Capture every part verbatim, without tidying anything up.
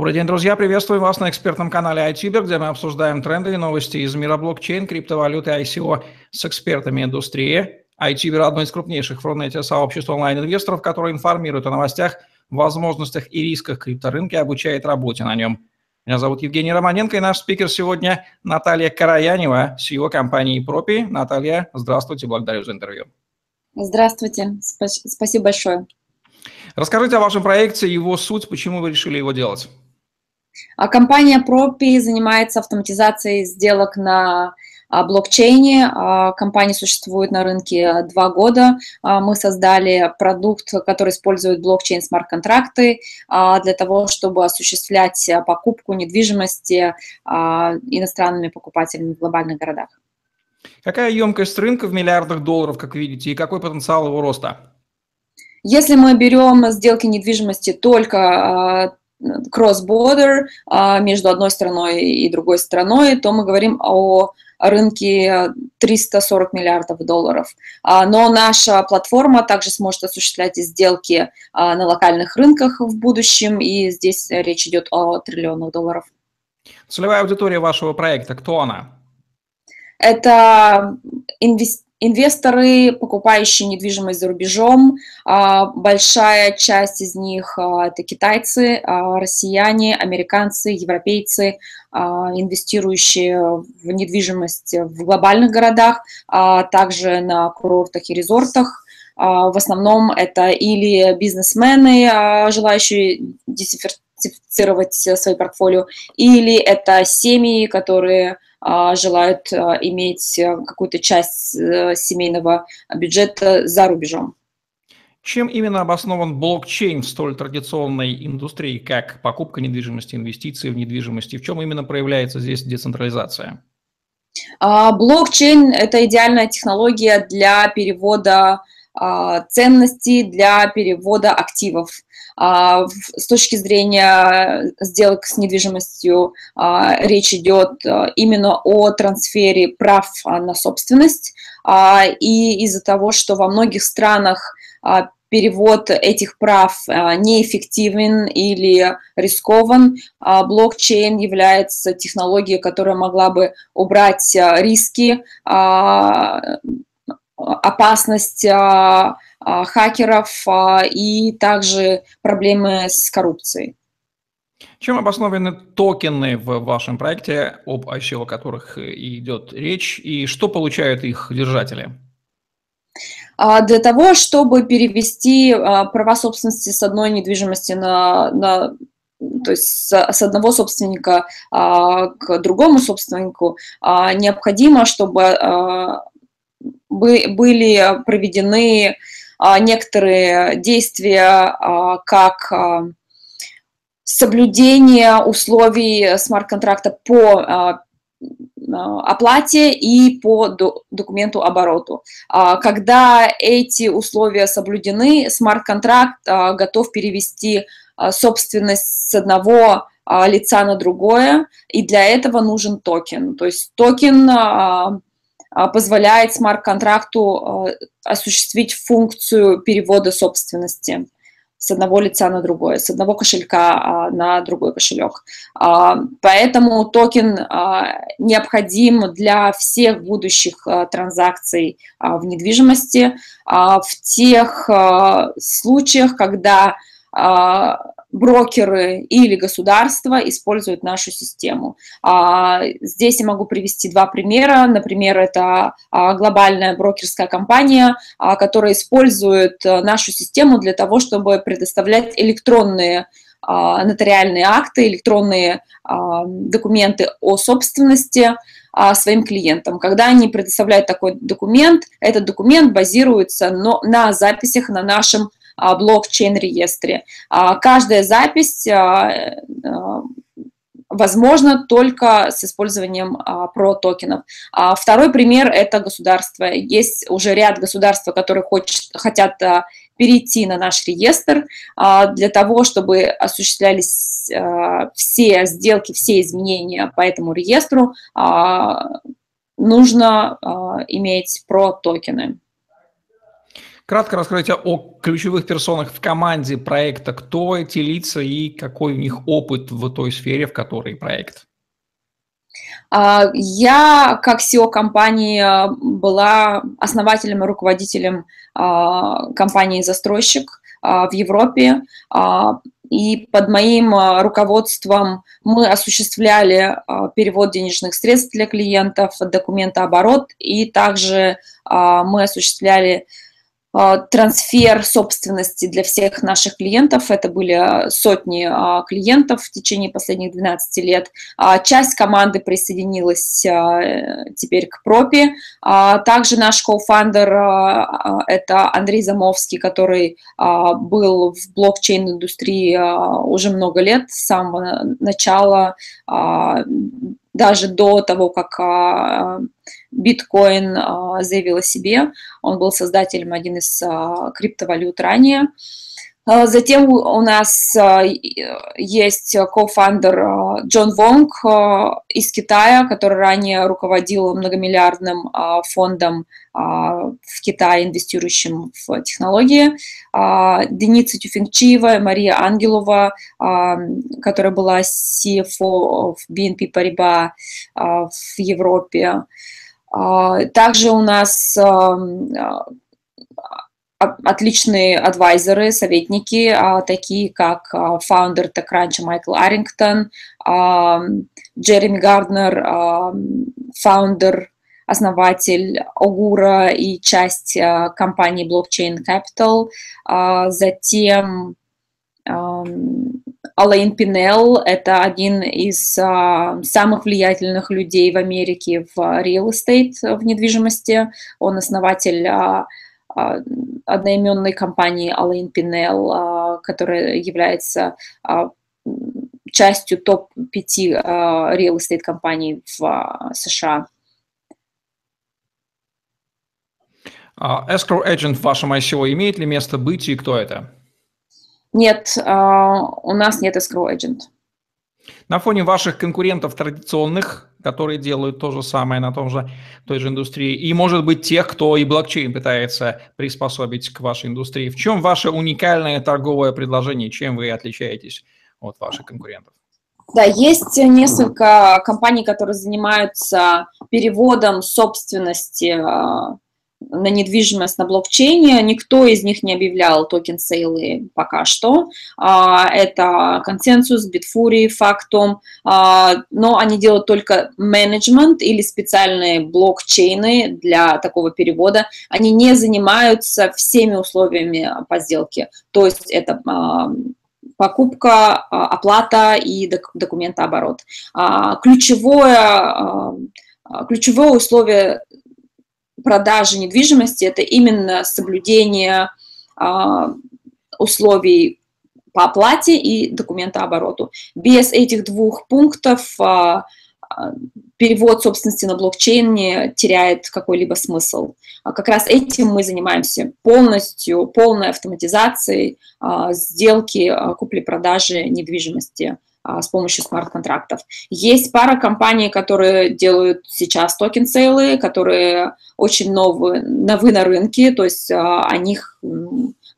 Добрый день, друзья! Приветствую вас на экспертном канале iTiber, где мы обсуждаем тренды и новости из мира блокчейн, криптовалюты, ай си о с экспертами индустрии. iTiber – одно из крупнейших в Рунете сообществ онлайн-инвесторов, которые информируют о новостях, возможностях и рисках крипторынка и обучает работе на нем. Меня зовут Евгений Романенко, и наш спикер сегодня Наталья Караяниева, си и о компании Propy. Наталья, здравствуйте, благодарю за интервью. Здравствуйте, спасибо большое. Расскажите о вашем проекте, его суть, почему вы решили его делать. А компания Propy занимается автоматизацией сделок на блокчейне. Компания существует на рынке два года. Мы создали продукт, который использует блокчейн-смарт-контракты для того, чтобы осуществлять покупку недвижимости иностранными покупателями в глобальных городах. Какая емкость рынка в миллиардах долларов, как видите, и какой потенциал его роста? Если мы берем сделки недвижимости только кросс-бордер между одной страной и другой страной, то мы говорим о рынке триста сорок миллиардов долларов. Но наша платформа также сможет осуществлять сделки на локальных рынках в будущем, и здесь речь идет о триллионах долларов. Целевая аудитория вашего проекта, кто она? Это инвестиции. Инвесторы, покупающие недвижимость за рубежом, большая часть из них – это китайцы, россияне, американцы, европейцы, инвестирующие в недвижимость в глобальных городах, также на курортах и резортах. В основном это или бизнесмены, желающие диверсифицировать свои портфолио, или это семьи, которые желают иметь какую-то часть семейного бюджета за рубежом. Чем именно обоснован блокчейн в столь традиционной индустрии, как покупка недвижимости, инвестиции в недвижимость? В чем именно проявляется здесь децентрализация? Блокчейн – это идеальная технология для перевода ценностей, для перевода активов. С точки зрения сделок с недвижимостью речь идет именно о трансфере прав на собственность, и из-за того, что во многих странах перевод этих прав неэффективен или рискован, блокчейн является технологией, которая могла бы убрать риски, опасность хакеров и также проблемы с коррупцией. Чем обоснованы токены в вашем проекте, об ай си о которых идет речь, и что получают их держатели? Для того, чтобы перевести права собственности с одной недвижимости на... на то есть с одного собственника к другому собственнику, необходимо, чтобы были проведены некоторые действия, как соблюдение условий смарт-контракта по оплате и по документу обороту. Когда эти условия соблюдены, смарт-контракт готов перевести собственность с одного лица на другое, и для этого нужен токен. То есть токен позволяет смарт-контракту осуществить функцию перевода собственности с одного лица на другое, с одного кошелька на другой кошелек. Поэтому токен необходим для всех будущих транзакций в недвижимости, в тех случаях, когда брокеры или государства используют нашу систему. Здесь я могу привести два примера. Например, это глобальная брокерская компания, которая использует нашу систему для того, чтобы предоставлять электронные нотариальные акты, электронные документы о собственности своим клиентам. Когда они предоставляют такой документ, этот документ базируется на записях на нашем блокчейн-реестре. Каждая запись возможна только с использованием про-токенов. Второй пример – это государство. Есть уже ряд государств, которые хочет, хотят перейти на наш реестр для того, чтобы осуществлялись все сделки, все изменения по этому реестру, нужно иметь про-токены. Кратко расскажите о ключевых персонах в команде проекта. Кто эти лица и какой у них опыт в той сфере, в которой проект? Я, как си и о компании, была основателем и руководителем компании «Застройщик» в Европе. И под моим руководством мы осуществляли перевод денежных средств для клиентов, документооборот, и также мы осуществляли трансфер собственности для всех наших клиентов. Это были сотни клиентов в течение последних двенадцати лет. Часть команды присоединилась теперь к Пропи. Также наш коуфандер — это Андрей Замовский, который был в блокчейн-индустрии уже много лет, с самого начала, даже до того, как биткоин заявил о себе. Он был создателем один из криптовалют ранее. Затем у нас есть кофаундер Джон Вонг из Китая, который ранее руководил многомиллиардным фондом в Китае, инвестирующим в технологии. Деница Тюфингчиева, Мария Ангелова, которая была си эф о в би эн пи Paribas в Европе. Также у нас отличные адвайзеры, советники, такие как фаундер The Crunch Майкл Аррингтон, Джереми Гарднер, фаундер, основатель Огура и часть компании Blockchain Capital. Затем Алейн Пинелл, это один из а, самых влиятельных людей в Америке в real estate, в недвижимости. Он основатель а, а, одноименной компании Алейн Пинелл, а, которая является а, частью топ пять а, real estate компаний в а, США. Escrow agent в вашем ай си о имеет ли место быть и кто это? Нет, у нас нет escrow agent. На фоне ваших конкурентов традиционных, которые делают то же самое на том же, той же индустрии, и, может быть, тех, кто и блокчейн пытается приспособить к вашей индустрии, в чем ваше уникальное торговое предложение, чем вы отличаетесь от ваших конкурентов? Да, есть несколько компаний, которые занимаются переводом собственности на недвижимость на блокчейне. Никто из них не объявлял токен-сейлы пока что. Это Consensys, BitFury, Factom, но они делают только менеджмент или специальные блокчейны для такого перевода. Они не занимаются всеми условиями по сделке, то есть это покупка, оплата и документооборот. Ключевое, ключевое условие продажи недвижимости — это именно соблюдение а, условий по оплате и документообороту. Без этих двух пунктов а, перевод собственности на блокчейне теряет какой-либо смысл. А как раз этим мы занимаемся полностью, полной автоматизацией а, сделки а, купли-продажи недвижимости с помощью смарт-контрактов. Есть пара компаний, которые делают сейчас токен-сейлы, которые очень новые, новые на рынке, то есть о них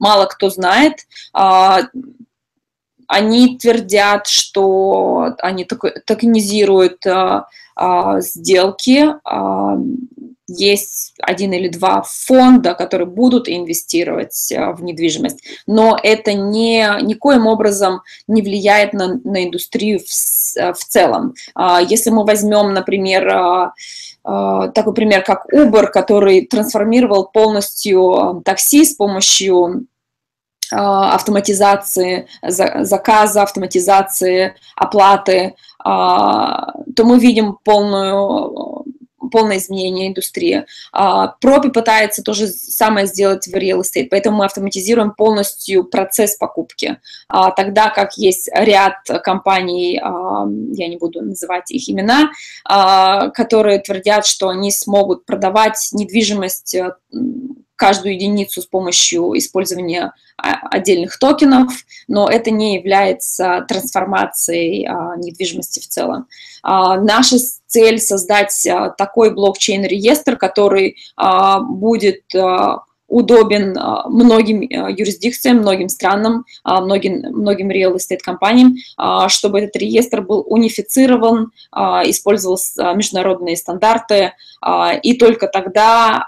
мало кто знает. Они твердят, что они токенизируют сделки. Есть один или два фонда, которые будут инвестировать в недвижимость, но это не, никоим образом не влияет на, на индустрию в, в целом. Если мы возьмем, например, такой пример, как Uber, который трансформировал полностью такси с помощью автоматизации заказа, автоматизации оплаты, то мы видим полную... полное изменение индустрии. Пропи пытается то же самое сделать в real estate, поэтому мы автоматизируем полностью процесс покупки. Тогда как есть ряд компаний, я не буду называть их имена, которые твердят, что они смогут продавать недвижимость, каждую единицу, с помощью использования отдельных токенов, но это не является трансформацией а, недвижимости в целом. А, наша цель — создать а, такой блокчейн-реестр, который а, будет а, удобен многим юрисдикциям, многим странам, многим, многим реал-эстейт-компаниям, чтобы этот реестр был унифицирован, использовался международные стандарты, и только тогда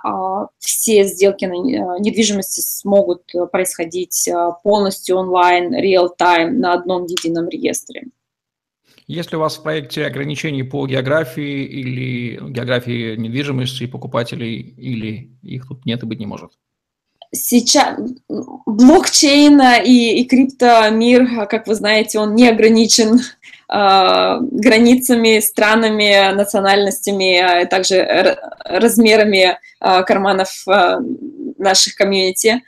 все сделки на недвижимости смогут происходить полностью онлайн, реал-тайм, на одном едином реестре. Есть ли у вас в проекте ограничения по географии или географии недвижимости покупателей, или их тут нет и быть не может? Сейчас блокчейн и, и криптомир, как вы знаете, он не ограничен э, границами, странами, национальностями, а также размерами э, карманов э, наших комьюнити,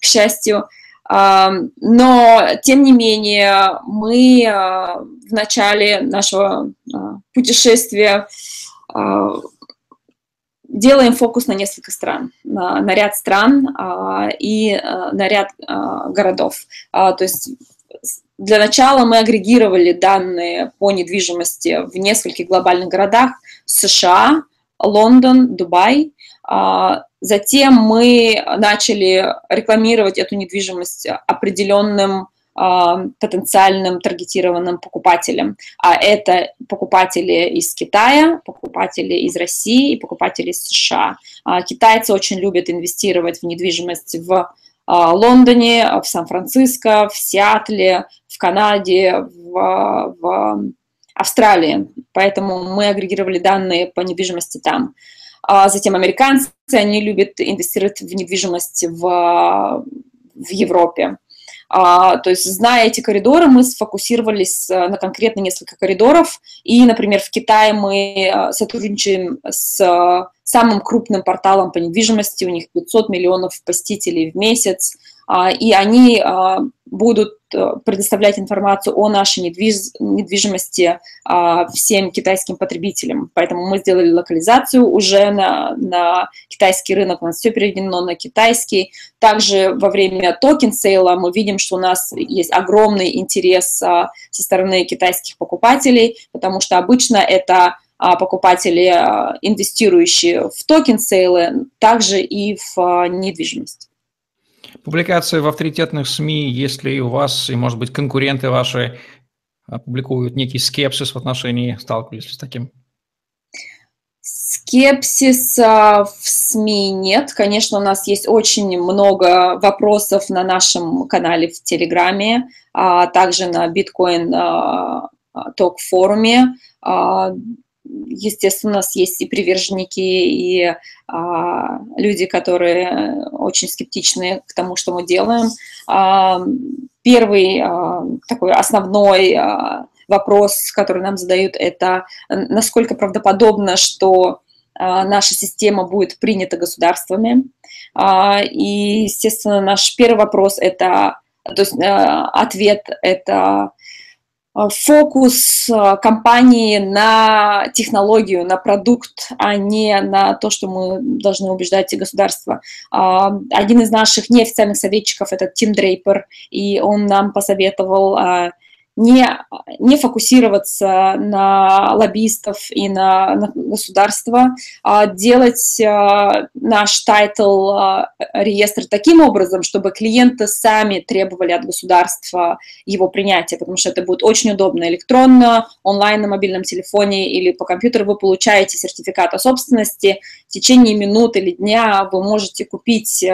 к счастью. Но, тем не менее, мы в начале нашего путешествия делаем фокус на несколько стран, на ряд стран и на ряд городов. То есть для начала мы агрегировали данные по недвижимости в нескольких глобальных городах: США, Лондон, Дубай. Затем мы начали рекламировать эту недвижимость определенным а, потенциальным таргетированным покупателям. А это покупатели из Китая, покупатели из России и покупатели из США. А, китайцы очень любят инвестировать в недвижимость в а, Лондоне, в Сан-Франциско, в Сиэтле, в Канаде, в, в Австралии. Поэтому мы агрегировали данные по недвижимости там. Затем американцы, они любят инвестировать в недвижимость в, в Европе. А, то есть, зная эти коридоры, мы сфокусировались на конкретно несколько коридоров. И, например, в Китае мы сотрудничаем с самым крупным порталом по недвижимости. У них пятьсот миллионов посетителей в месяц. А, и они а, будут предоставлять информацию о нашей недвиж... недвижимости а, всем китайским потребителям. Поэтому мы сделали локализацию уже на, на китайский рынок, у нас все переведено на китайский. Также во время токен-сейла мы видим, что у нас есть огромный интерес а, со стороны китайских покупателей, потому что обычно это а, покупатели, а, инвестирующие в токен-сейлы, также и в а, недвижимость. Публикации в авторитетных СМИ, если у вас и, может быть, конкуренты ваши публикуют некий скепсис в отношении, сталкивались с таким? Скепсиса в СМИ нет. Конечно, у нас есть очень много вопросов на нашем канале в Телеграме, а также на Bitcoin Talk форуме. Естественно, у нас есть и приверженники, и а, люди, которые очень скептичны к тому, что мы делаем. А, первый а, такой основной а, вопрос, который нам задают, это насколько правдоподобно, что а, наша система будет принята государствами. А, и, естественно, наш первый вопрос это, то есть а, ответ это фокус компании на технологию, на продукт, а не на то, что мы должны убеждать государство. Один из наших неофициальных советчиков – это Тим Дрейпер, и он нам посоветовал не, не фокусироваться на лоббистов и на, на государство, а делать наш тайтл реестр таким образом, чтобы клиенты сами требовали от государства его принятия, потому что это будет очень удобно электронно, онлайн на мобильном телефоне или по компьютеру вы получаете сертификат о собственности, в течение минут или дня вы можете купить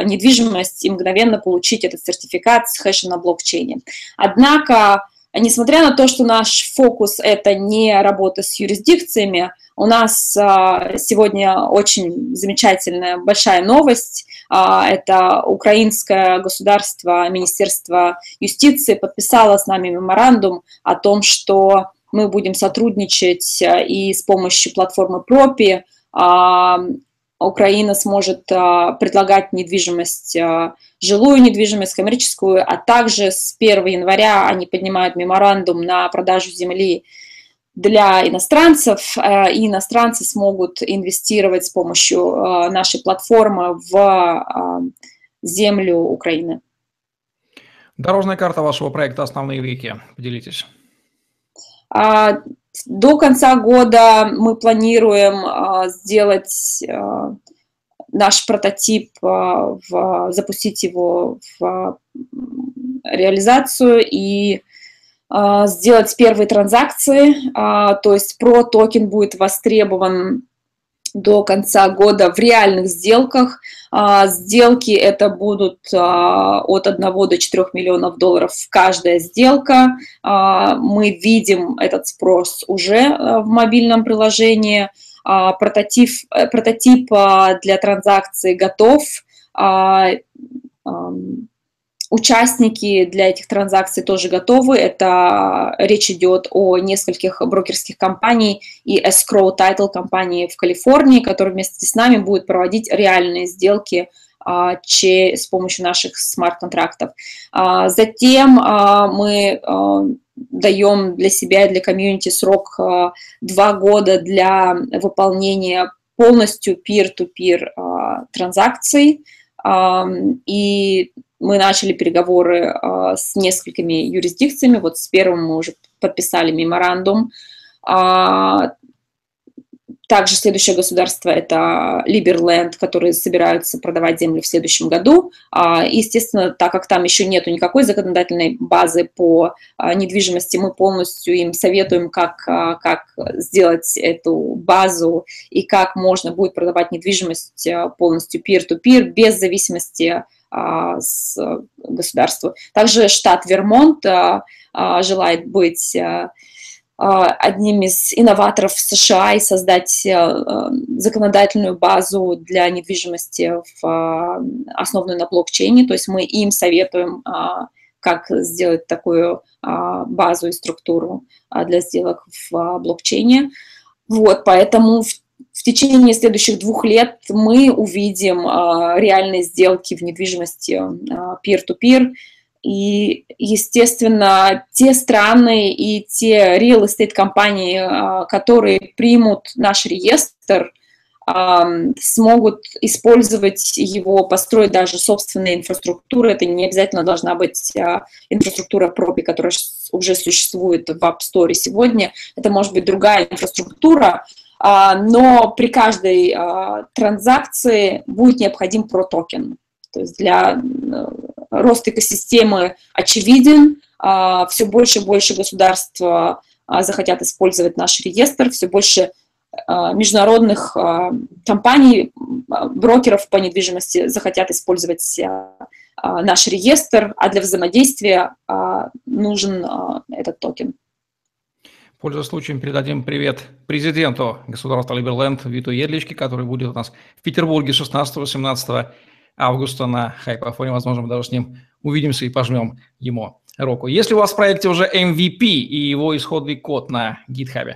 недвижимость и мгновенно получить этот сертификат с хэшем на блокчейне. Однако, несмотря на то, что наш фокус – это не работа с юрисдикциями, у нас сегодня очень замечательная большая новость. Это украинское государство, Министерство юстиции подписало с нами меморандум о том, что мы будем сотрудничать и с помощью платформы Propy Украина сможет а, предлагать недвижимость, а, жилую недвижимость, коммерческую, а также с первого января они поднимают меморандум на продажу земли для иностранцев, а, и иностранцы смогут инвестировать с помощью а, нашей платформы в а, землю Украины. Дорожная карта вашего проекта «Основные веки». Поделитесь. А, До конца года мы планируем а, сделать а, наш прототип, в, запустить его в реализацию и сделать первые транзакции. То есть про токен будет востребован до конца года в реальных сделках. Сделки это будут от одного до четырёх миллионов долларов каждая сделка. Мы видим этот спрос уже в мобильном приложении. Прототип, прототип для транзакции готов. Участники для этих транзакций тоже готовы. Это речь идет о нескольких брокерских компаний и escrow title компании в Калифорнии, которые вместе с нами будут проводить реальные сделки а, че, с помощью наших смарт-контрактов. А, затем а, мы а, даем для себя и для комьюнити срок а, два года для выполнения полностью peer-to-peer а, транзакций. А, и мы начали переговоры а, с несколькими юрисдикциями. Вот с первым мы уже подписали меморандум. А, также следующее государство – это Либерленд, которые собираются продавать землю в следующем году. А, естественно, так как там еще нет никакой законодательной базы по а, недвижимости, мы полностью им советуем, как, а, как сделать эту базу и как можно будет продавать недвижимость полностью peer-to-peer, без зависимости с государством. Также штат Вермонт а, а, желает быть а, а, одним из инноваторов США и создать а, законодательную базу для недвижимости, в, а, основанную на блокчейне. То есть мы им советуем, а, как сделать такую а, базу и структуру а, для сделок в а, блокчейне. Вот, поэтому в В течение следующих двух лет мы увидим а, реальные сделки в недвижимости а, peer-to-peer. И, естественно, те страны и те real estate компании, а, которые примут наш реестр, а, смогут использовать его, построить даже собственные инфраструктуры. Это не обязательно должна быть а, инфраструктура Propy, которая уже существует в App Store сегодня. Это может быть другая инфраструктура. Но при каждой транзакции будет необходим протокен. То есть для роста экосистемы очевиден, все больше и больше государств захотят использовать наш реестр, все больше международных компаний, брокеров по недвижимости захотят использовать наш реестр, а для взаимодействия нужен этот токен. Пользуясь случаем, передадим привет президенту государства Либерленд Виту Едличке, который будет у нас в Петербурге шестнадцатого-семнадцатого августа на Hyperfone. Возможно, мы даже с ним увидимся и пожмем ему руку. Если у вас в проекте уже эм ви пи и его исходный код на GitHub?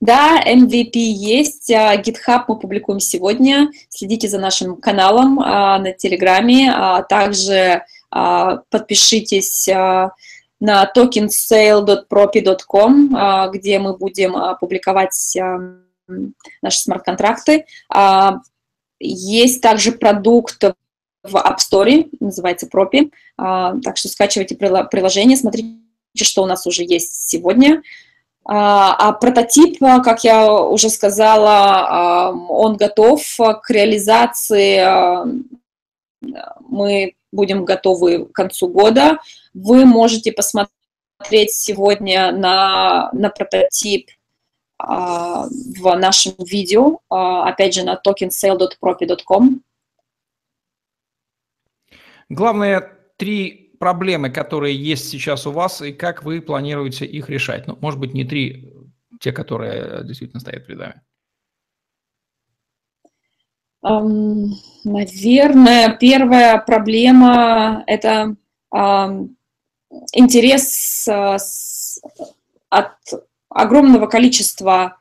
Да, эм ви пи есть. GitHub мы публикуем сегодня. Следите за нашим каналом на Телеграме. Также подпишитесь на токенсейл точка пропи точка ком, где мы будем публиковать наши смарт-контракты. Есть также продукт в App Store, называется Propy. Так что скачивайте приложение, смотрите, что у нас уже есть сегодня. А прототип, как я уже сказала, он готов к реализации. Мы будем готовы к концу года. Вы можете посмотреть сегодня на, на прототип а, в нашем видео, а, опять же, на токенсейл точка пропи точка ком. Главное, три проблемы, которые есть сейчас у вас, и как вы планируете их решать? Ну, может быть, не три, те, которые действительно стоят перед вами. Um, наверное, первая проблема – это um, интерес uh, с, от огромного количества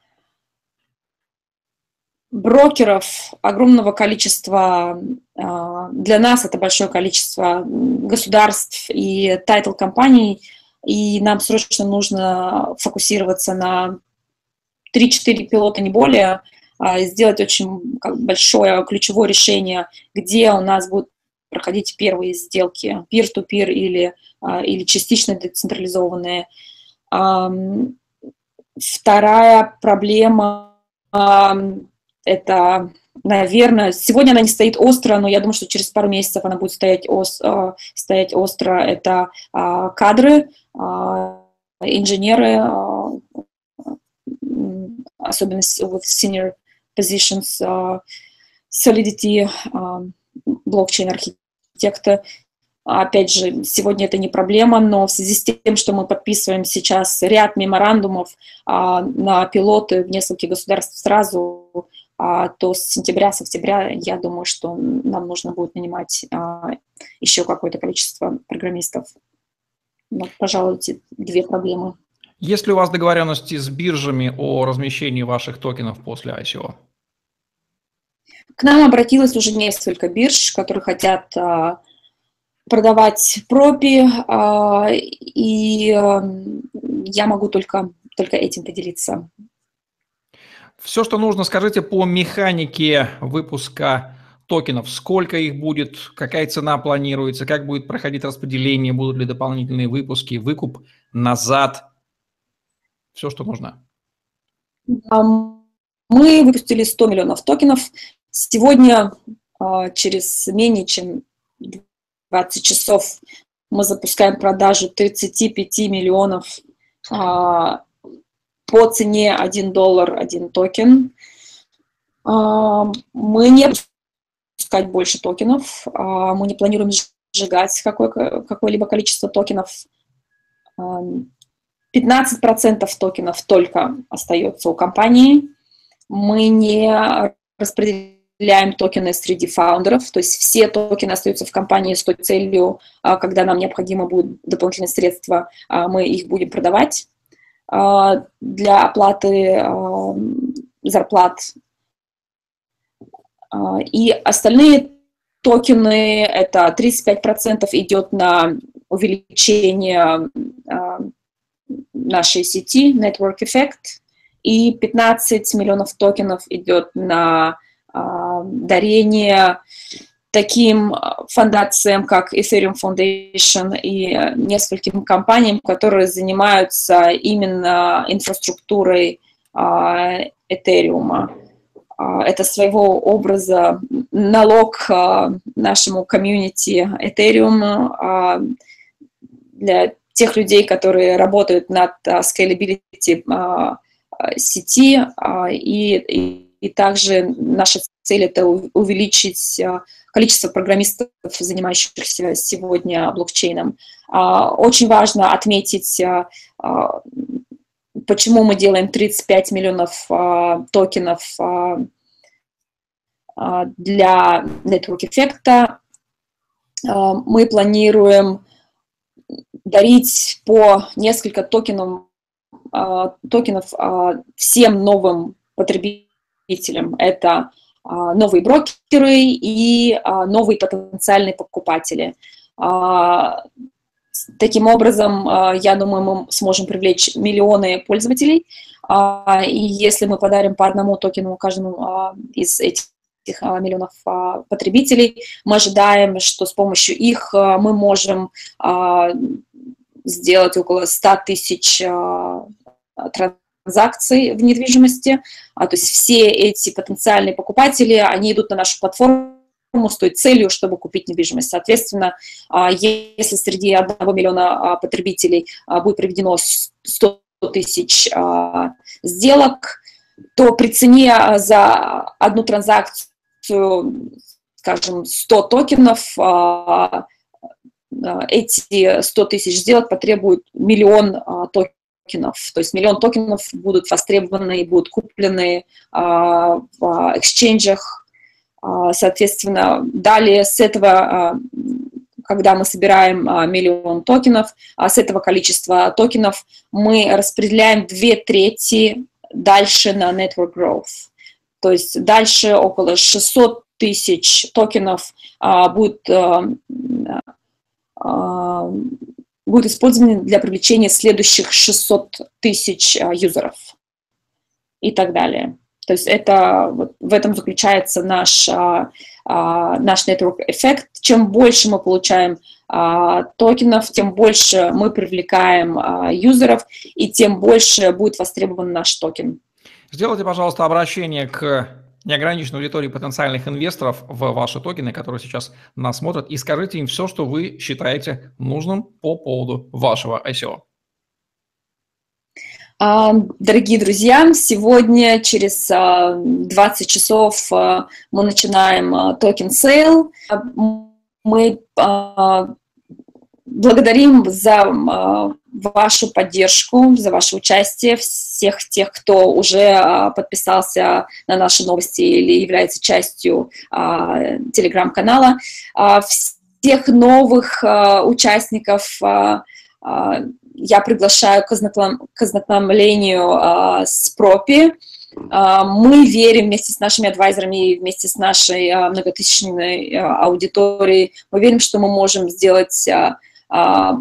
брокеров, огромного количества, uh, для нас это большое количество государств и тайтл-компаний, и нам срочно нужно фокусироваться на три-четыре пилота, не более, сделать очень большое ключевое решение, где у нас будут проходить первые сделки, peer-to-peer или, или частично децентрализованные. Вторая проблема – это наверное, сегодня она не стоит остро, но я думаю, что через пару месяцев она будет стоять, ос, э, стоять остро. Это э, кадры, э, инженеры, э, особенно в senior positions, э, Solidity, э, блокчейн-архитекты. Опять же, сегодня это не проблема, но в связи с тем, что мы подписываем сейчас ряд меморандумов а, на пилоты в нескольких государствах сразу, а, то с сентября, с октября, я думаю, что нам нужно будет нанимать а, еще какое-то количество программистов. Вот, пожалуй, эти две проблемы. Есть ли у вас договоренности с биржами о размещении ваших токенов после ай си о? К нам обратилось уже несколько бирж, которые хотят... А, продавать Пропи, и я могу только, только этим поделиться. Все, что нужно, скажите по механике выпуска токенов. Сколько их будет, какая цена планируется, как будет проходить распределение, будут ли дополнительные выпуски, выкуп назад. Все, что нужно. Мы выпустили сто миллионов токенов. Сегодня, через менее чем двадцать часов мы запускаем продажу тридцати пяти миллионов а, по цене один доллар, один токен. А, мы не пускать больше токенов, а, мы не планируем сжигать какое-либо какое количество токенов. А, пятнадцать процентов токенов только остается у компании. Мы не распределяем токены среди фаундеров, то есть все токены остаются в компании с той целью, когда нам необходимо будут дополнительные средства, мы их будем продавать для оплаты зарплат. И остальные токены, это тридцать пять процентов идет на увеличение нашей сети, network effect, и пятнадцать миллионов токенов идет на дарение таким фундациям, как Ethereum Foundation и нескольким компаниям, которые занимаются именно инфраструктурой Ethereum. Это своего образа налог нашему комьюнити Ethereum для тех людей, которые работают над scalability сети и И также наша цель – это увеличить количество программистов, занимающихся сегодня блокчейном. Очень важно отметить, почему мы делаем тридцать пять миллионов токенов для нетворк-эффекта. Мы планируем дарить по несколько токенов, токенов всем новым потребителям. Это а, новые брокеры и а, новые потенциальные покупатели. А, таким образом, а, я думаю, мы сможем привлечь миллионы пользователей. А, и если мы подарим по одному токену каждому а, из этих, этих а, миллионов а, потребителей, мы ожидаем, что с помощью их а, мы можем а, сделать около ста тысяч а, транзакций. транзакций в недвижимости, а, то есть все эти потенциальные покупатели, они идут на нашу платформу с той целью, чтобы купить недвижимость. Соответственно, а, если среди одного миллиона а, потребителей а, будет проведено сто тысяч а, сделок, то при цене за одну транзакцию, скажем, сто токенов, а, эти сто тысяч сделок потребуют миллион а, токенов. То есть миллион токенов будут востребованы и будут куплены а, в эксченджах. А, соответственно, далее с этого, а, когда мы собираем а, миллион токенов, а с этого количества токенов мы распределяем две трети дальше на network growth. То есть дальше около шестисот тысяч токенов а, будут... А, а, будут использованы для привлечения следующих шестисот тысяч а, юзеров и так далее. То есть это, вот, в этом заключается наш, а, а, наш network эффект. Чем больше мы получаем а, токенов, тем больше мы привлекаем а, юзеров, и тем больше будет востребован наш токен. Сделайте, пожалуйста, обращение к неограниченную аудиторию потенциальных инвесторов в ваши токены, которые сейчас нас смотрят, и скажите им все, что вы считаете нужным по поводу вашего ай си о. Дорогие друзья, сегодня через двадцать часов мы начинаем токен сейл. Мы благодарим за вашу поддержку, за ваше участие, всех тех, кто уже подписался на наши новости или является частью телеграм-канала, всех новых участников. Я приглашаю к ознакомлению с Пропи. Мы верим вместе с нашими адвайзерами и вместе с нашей многотысячной аудиторией, мы верим, что мы можем сделать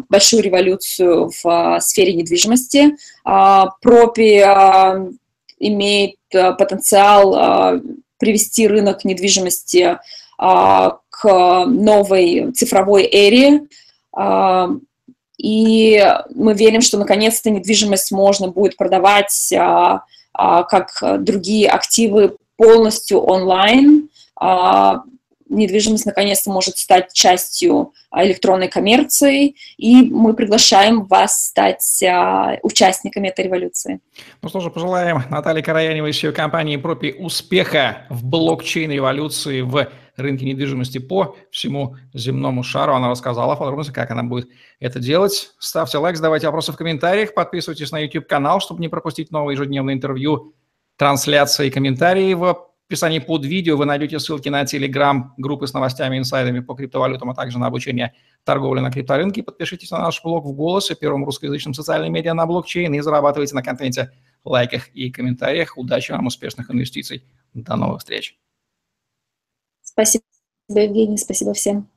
большую революцию в сфере недвижимости. Пропи имеет потенциал привести рынок недвижимости к новой цифровой эре. И мы верим, что наконец-то недвижимость можно будет продавать, а, а, как другие активы, полностью онлайн. А, недвижимость наконец-то может стать частью электронной коммерции, и мы приглашаем вас стать а, участниками этой революции. Ну что же, пожелаем Наталье Караяниевой и ее компании Пропи успеха в блокчейн-революции в рынке недвижимости по всему земному шару. Она рассказала подробности, как она будет это делать. Ставьте лайк, задавайте вопросы в комментариях, подписывайтесь на YouTube-канал, чтобы не пропустить новые ежедневные интервью, трансляции и комментарии. В описании под видео вы найдете ссылки на Telegram, группы с новостями, инсайдами по криптовалютам, а также на обучение торговли на крипторынке. Подпишитесь на наш блог в Голосе, первом русскоязычном социальном медиа на блокчейн, и зарабатывайте на контенте, лайках и комментариях. Удачи вам, успешных инвестиций. До новых встреч. Спасибо, Евгений, спасибо всем.